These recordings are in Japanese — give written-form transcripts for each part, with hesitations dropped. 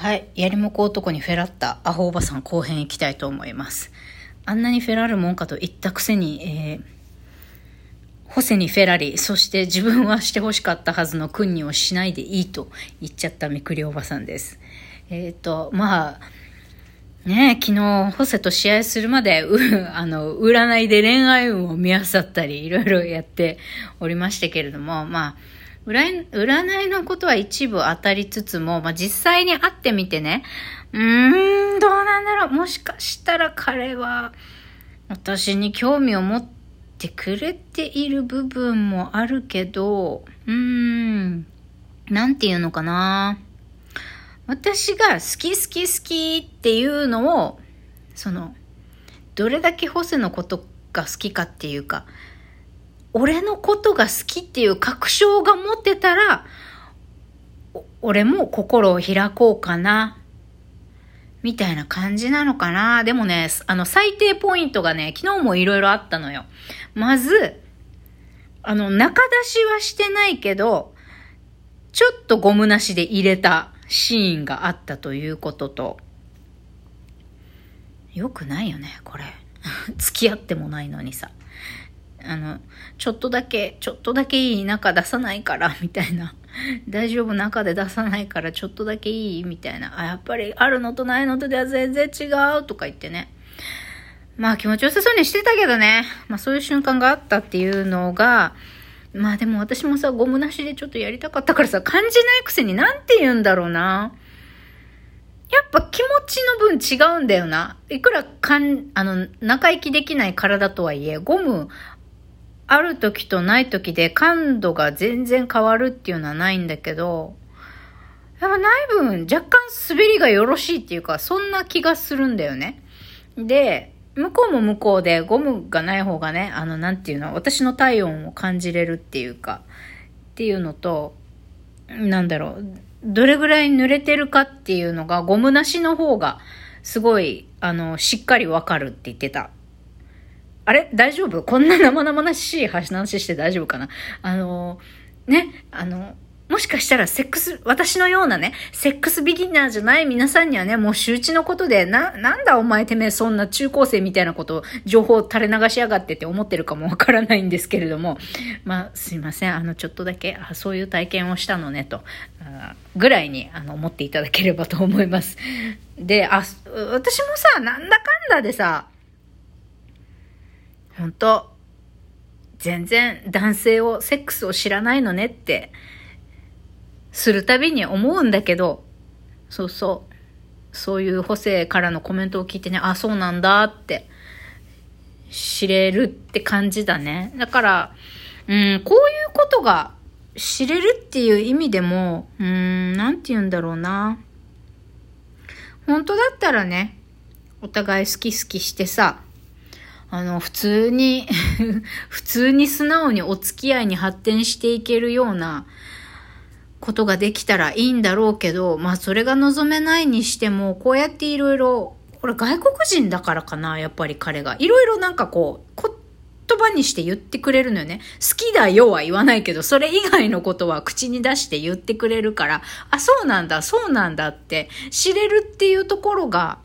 はい、やりもこ男にフェラったアホおばさん後編行きたいと思います。あんなにフェラるもんかと言ったくせに、ホセにフェラリ、そして自分はしてほしかったはずの君にをしないでいいと言っちゃったみくりおばさんです。まあね、昨日ホセと試合するまで占いで恋愛運を見あさったりいろいろやっておりましたけれども、まあ占いのことは一部当たりつつも、まあ、実際に会ってみてね、どうなんだろう、もしかしたら彼は私に興味を持ってくれている部分もあるけど、なんていうのかな、私が好きっていうのを、どれだけホセのことが好きかっていうか、俺のことが好きっていう確証が持ってたら、俺も心を開こうかなみたいな感じなのかな。でもね、最低ポイントがね、昨日もいろいろあったのよ。まず、中出しはしてないけど、ちょっとゴムなしで入れたシーンがあったということと、よくないよね、これ。付き合ってもないのにさ。ちょっとだけいい、中出さないからみたいな、大丈夫、中で出さないからちょっとだけいいみたいな、やっぱりあるのとないのとでは全然違うとか言ってね、まあ気持ちよさそうにしてたけどね、まあそういう瞬間があったっていうのが、まあでも私もさ、ゴムなしでちょっとやりたかったからさ、感じないくせになんて言うんだろうな、やっぱ気持ちの分違うんだよな。いくら中行きできない体とはいえ、ゴムある時とない時で感度が全然変わるっていうのはないんだけど、やっぱない分若干滑りがよろしいっていうか、そんな気がするんだよね。で、向こうも向こうでゴムがない方がね、なんていうの、私の体温を感じれるっていうか、っていうのと、なんだろう、どれぐらい濡れてるかっていうのがゴムなしの方がすごい、しっかりわかるって言ってた。あれ大丈夫、こんな生々しい話して大丈夫かな。もしかしたら私のようなね、セックスビギナーじゃない皆さんにはね、もう周知のことで、なんだお前てめえそんな中高生みたいなことを情報を垂れ流しやがってって思ってるかもわからないんですけれども、まあすいません、ちょっとだけそういう体験をしたのねと、ぐらいに思っていただければと思います。で、私もさ、なんだかんだでさ、本当全然セックスを知らないのねってするたびに思うんだけど、そういうホセからのコメントを聞いてね、あ、そうなんだって知れるって感じだね。だから、こういうことが知れるっていう意味でも、なんて言うんだろうな。本当だったらね、お互い好きしてさ、普通に素直にお付き合いに発展していけるようなことができたらいいんだろうけど、まあそれが望めないにしても、こうやっていろいろ、これ外国人だからかな、やっぱり彼がいろいろなんかこう言葉にして言ってくれるのよね。好きだよは言わないけど、それ以外のことは口に出して言ってくれるから、あ、そうなんだって知れるっていうところが、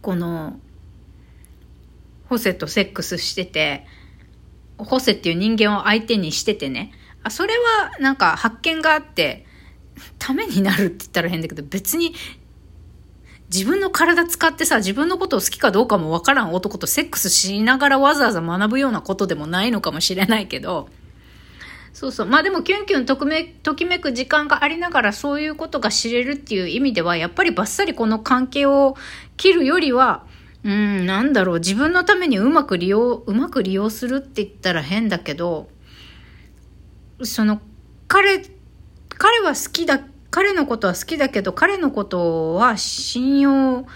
このホセとセックスしてて、ホセっていう人間を相手にしててね、あ、それはなんか発見があってためになるって言ったら変だけど、別に自分の体使ってさ、自分のことを好きかどうかもわからん男とセックスしながらわざわざ学ぶようなことでもないのかもしれないけど、まあでもキュンキュンときめく時間がありながら、そういうことが知れるっていう意味では、やっぱりバッサリこの関係を切るよりは、なんだろう、自分のためにうまく利用するって言ったら変だけど、彼は好きだ、彼のことは好きだけど、彼のことは信用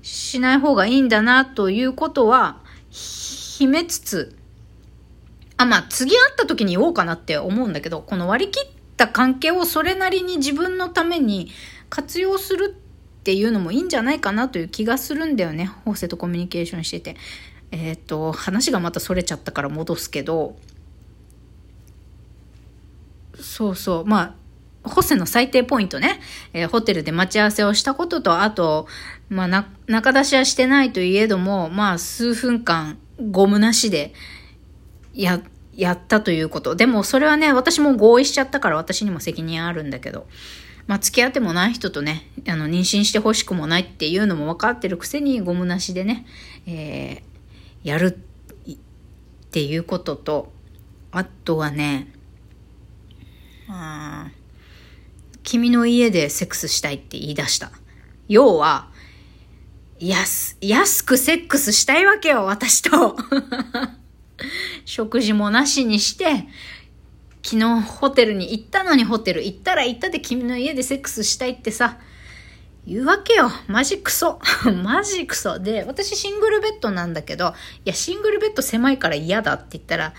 しない方がいいんだなということは秘めつつ、まあ次会った時に言おうかなって思うんだけど、この割り切った関係をそれなりに自分のために活用するっていうのもいいんじゃないかなという気がするんだよね、ホセとコミュニケーションしてて。話がまたそれちゃったから戻すけど、まあホステの最低ポイントね、ホテルで待ち合わせをしたことと、あと、まあ、中出しはしてないといえども、まあ、数分間ゴムなしでやったということ。でもそれはね、私も合意しちゃったから私にも責任あるんだけど、まあ、付き合ってもない人とね、妊娠してほしくもないっていうのも分かってるくせにゴムなしでね、やるっていうことと、あとはね、君の家でセックスしたいって言い出した。要は、安くセックスしたいわけよ、私と。食事もなしにして、昨日ホテルに行ったのに、ホテル行ったら行ったで君の家でセックスしたいってさ、言うわけよ。マジクソ。マジクソ。で、私シングルベッドなんだけど、いや、シングルベッド狭いから嫌だって言ったら、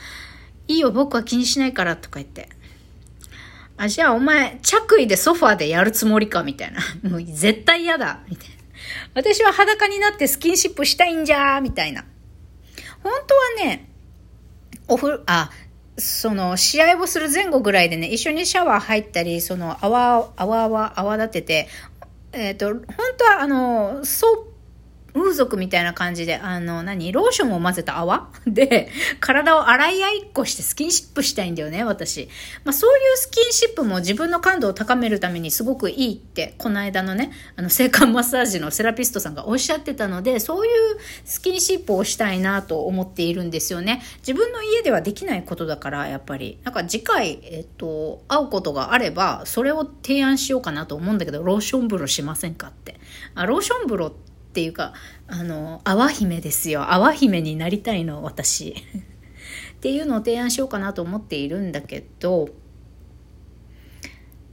いいよ、僕は気にしないからとか言って。あ、じゃあお前、着衣でソファーでやるつもりかみたいな。もう絶対嫌だみたいな。私は裸になってスキンシップしたいんじゃーみたいな。本当はね、試合をする前後ぐらいでね、一緒にシャワー入ったり、泡立てて、本当は風俗みたいな感じで、ローションを混ぜた泡で、体を洗い合いっこしてスキンシップしたいんだよね、私。まあ、そういうスキンシップも自分の感度を高めるためにすごくいいって、この間のね、性感マッサージのセラピストさんがおっしゃってたので、そういうスキンシップをしたいなと思っているんですよね。自分の家ではできないことだから、やっぱり。なんか次回、会うことがあれば、それを提案しようかなと思うんだけど、ローション風呂しませんかって。ローション風呂っていうか、泡姫ですよ。泡姫になりたいの、私。っていうのを提案しようかなと思っているんだけど、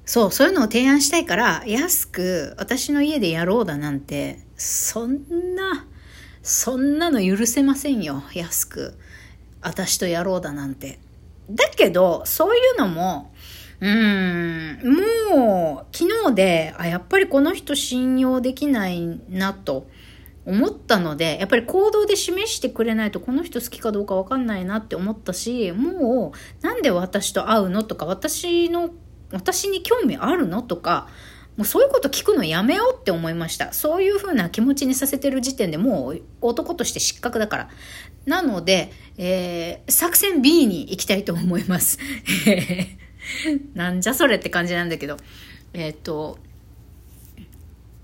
そういうのを提案したいから、安く私の家でやろうだなんて、そんなの許せませんよ。安く私とやろうだなんて。だけど、そういうのも、もう昨日で、やっぱりこの人信用できないなと思ったので、やっぱり行動で示してくれないとこの人好きかどうか分かんないなって思ったし、もうなんで私と会うのとか、私に興味あるのとか、もうそういうこと聞くのやめようって思いました。そういう風な気持ちにさせてる時点でもう男として失格だから。なので、作戦 B に行きたいと思います。なんじゃそれって感じなんだけど、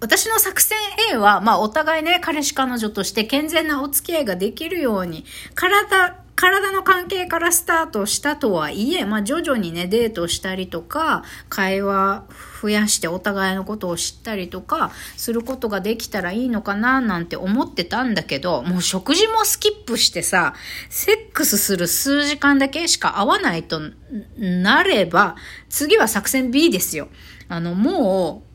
私の作戦 A は、まあお互いね、彼氏彼女として健全なお付き合いができるように、体の関係からスタートしたとはいえ、まあ徐々にね、デートしたりとか、会話増やしてお互いのことを知ったりとか、することができたらいいのかななんて思ってたんだけど、もう食事もスキップしてさ、セックスする数時間だけしか会わないとなれば、次は作戦 B ですよ。もう、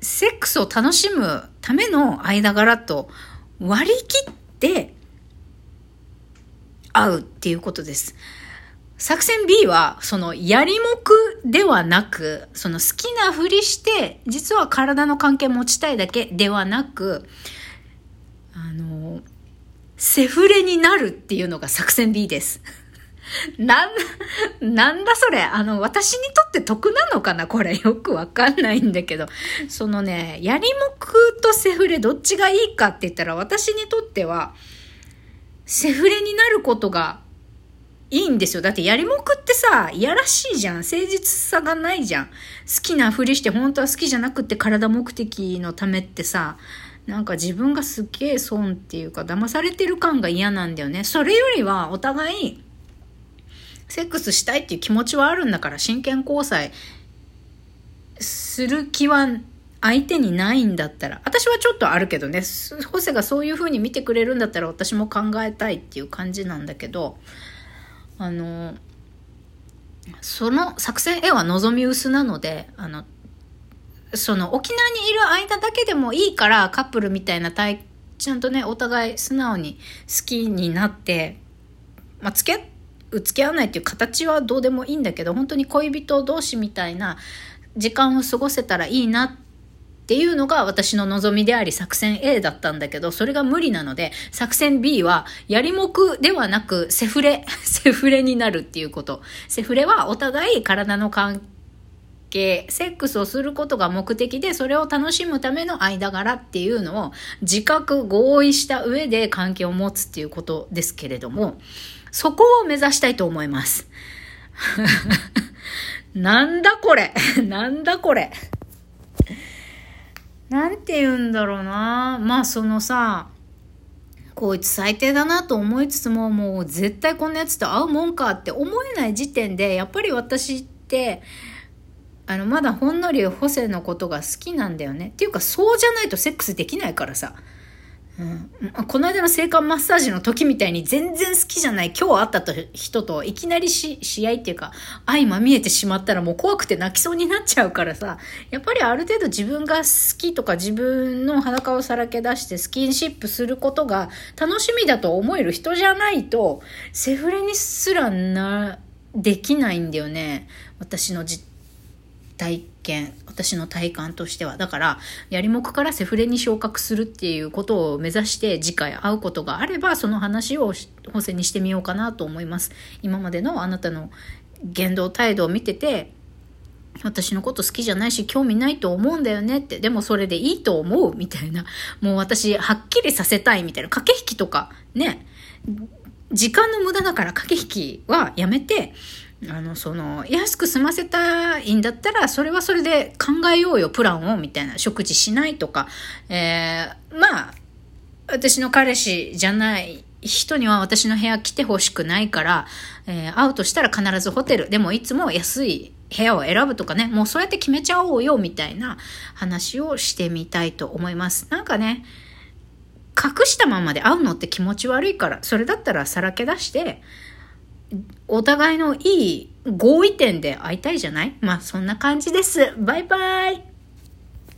セックスを楽しむための間柄と割り切って、会うっていうことです。作戦 B は、やりもくではなく、好きなふりして、実は体の関係持ちたいだけではなく、セフレになるっていうのが作戦 B です。なんだそれ、私にとって得なのかな、これ。よくわかんないんだけど。やりもくとセフレどっちがいいかって言ったら、私にとっては、セフレになることがいいんですよ。だってやりもくってさ、いやらしいじゃん。誠実さがないじゃん。好きなふりして本当は好きじゃなくて体目的のためってさ、なんか自分がすっげえ損っていうか騙されてる感が嫌なんだよね。それよりはお互いセックスしたいっていう気持ちはあるんだから、真剣交際する気は相手にないんだったら、私はちょっとあるけどね、ホセがそういう風に見てくれるんだったら私も考えたいっていう感じなんだけど、その作戦 A は望み薄なので、沖縄にいる間だけでもいいから、カップルみたいなちゃんとね、お互い素直に好きになって、まあ、付き合わないっていう形はどうでもいいんだけど、本当に恋人同士みたいな時間を過ごせたらいいなっていうのが私の望みであり、作戦 A だったんだけど、それが無理なので、作戦 B はやりもくではなくセフレになるっていうこと。セフレはお互い体の関係、セックスをすることが目的で、それを楽しむための間柄っていうのを自覚合意した上で関係を持つっていうことですけれども、そこを目指したいと思います。なんだこれなんだこれなんて言うんだろうな。まあそのさ、こいつ最低だなと思いつつも、もう絶対こんなやつと会うもんかって思えない時点で、やっぱり私ってまだほんのりホセのことが好きなんだよね。っていうか、そうじゃないとセックスできないからさ、この間の性感マッサージの時みたいに全然好きじゃない今日会った人といきなり試合っていうか相まみえてしまったら、もう怖くて泣きそうになっちゃうからさ、やっぱりある程度自分が好きとか自分の裸をさらけ出してスキンシップすることが楽しみだと思える人じゃないと、セフレにすらできないんだよね、私の私の体感としては。だからやりもくからセフレに昇格するっていうことを目指して、次回会うことがあればその話を補正にしてみようかなと思います。今までのあなたの言動態度を見てて、私のこと好きじゃないし興味ないと思うんだよねって、でもそれでいいと思うみたいな、もう私はっきりさせたいみたいな駆け引きとかね、時間の無駄だから駆け引きはやめて、安く済ませたいんだったら、それはそれで考えようよ、プランを、みたいな。食事しないとか。まあ、私の彼氏じゃない人には私の部屋来てほしくないから、会うとしたら必ずホテル。でもいつも安い部屋を選ぶとかね、もうそうやって決めちゃおうよ、みたいな話をしてみたいと思います。なんかね、隠したままで会うのって気持ち悪いから、それだったらさらけ出して、お互いのいい合意点で会いたいじゃない？まあそんな感じです。バイバイ。